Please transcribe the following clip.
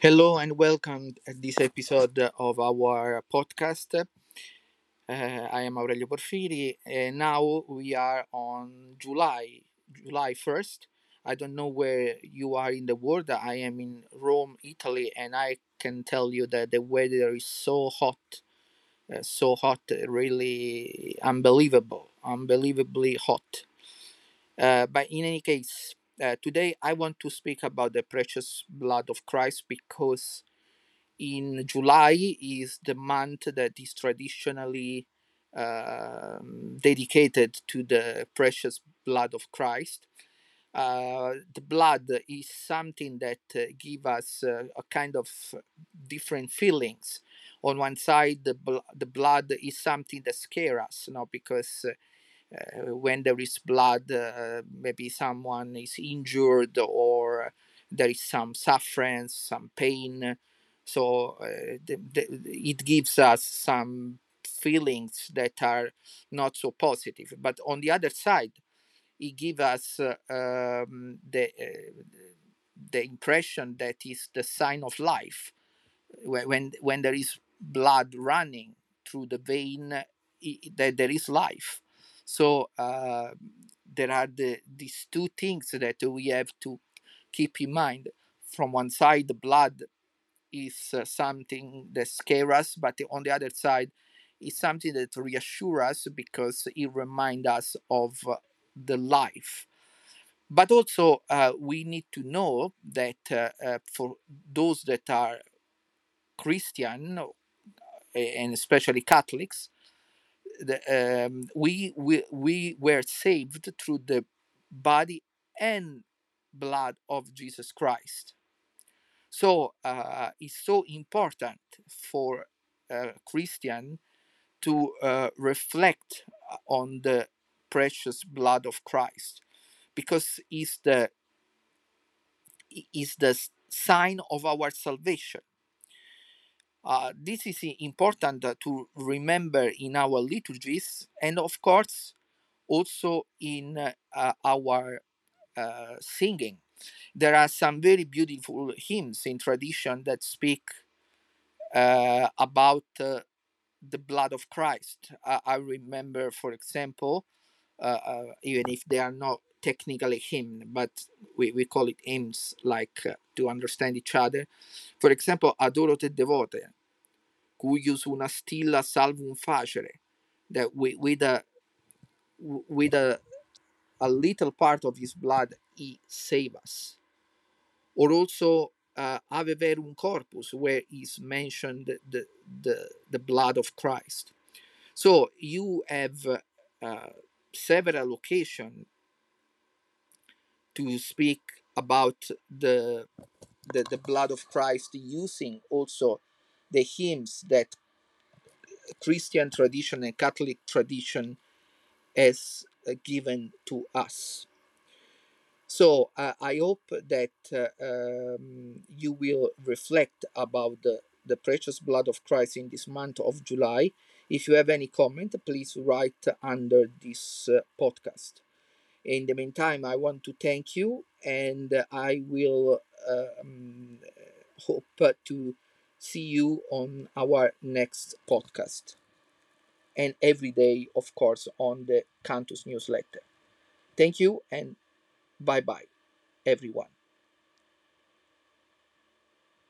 Hello and welcome to this episode of our podcast. I am Aurelio Porfiri, and now we are on July 1st. I don't know where you are in the world. I am in Rome, Italy, and I can tell you that the weather is so hot, really unbelievably hot. But in any case, today I want to speak about the precious blood of Christ, because in July is the month that is traditionally dedicated to the precious blood of Christ. The blood is something that gives us a kind of different feelings. On one side, the blood is something that scares us, because when there is blood, maybe someone is injured or there is some suffering, some pain. So it gives us some feelings that are not so positive. But on the other side, it gives us the impression that is the sign of life. When there is blood running through the vein, that there is life. So there are these two things that we have to keep in mind. From one side, the blood is something that scares us, but on the other side, it's something that reassures us because it reminds us of the life. But also, we need to know that for those that are Christian, and especially Catholics, we were saved through the body and blood of Jesus Christ. So it's so important for a Christian to reflect on the precious blood of Christ, because it's the sign of our salvation. This is important to remember in our liturgies, and of course also in our singing. There are some very beautiful hymns in tradition that speak about the blood of Christ. I remember, for example, even if they are not technically hymn, but we call it hymns, like to understand each other. For example, Adoro te Devote, Cujus una stilla salvum facere, that with a little part of his blood he saved us. Or also Ave Verum Corpus, where is mentioned the blood of Christ. So you have several occasions to speak about the blood of Christ, using also the hymns that Christian tradition and Catholic tradition has given to us. So I hope that you will reflect about the precious blood of Christ in this month of July. If you have any comment, please write under this podcast. In the meantime, I want to thank you, and I will hope to see you on our next podcast, and every day, of course, on the Cantus newsletter. Thank you, and bye-bye, everyone.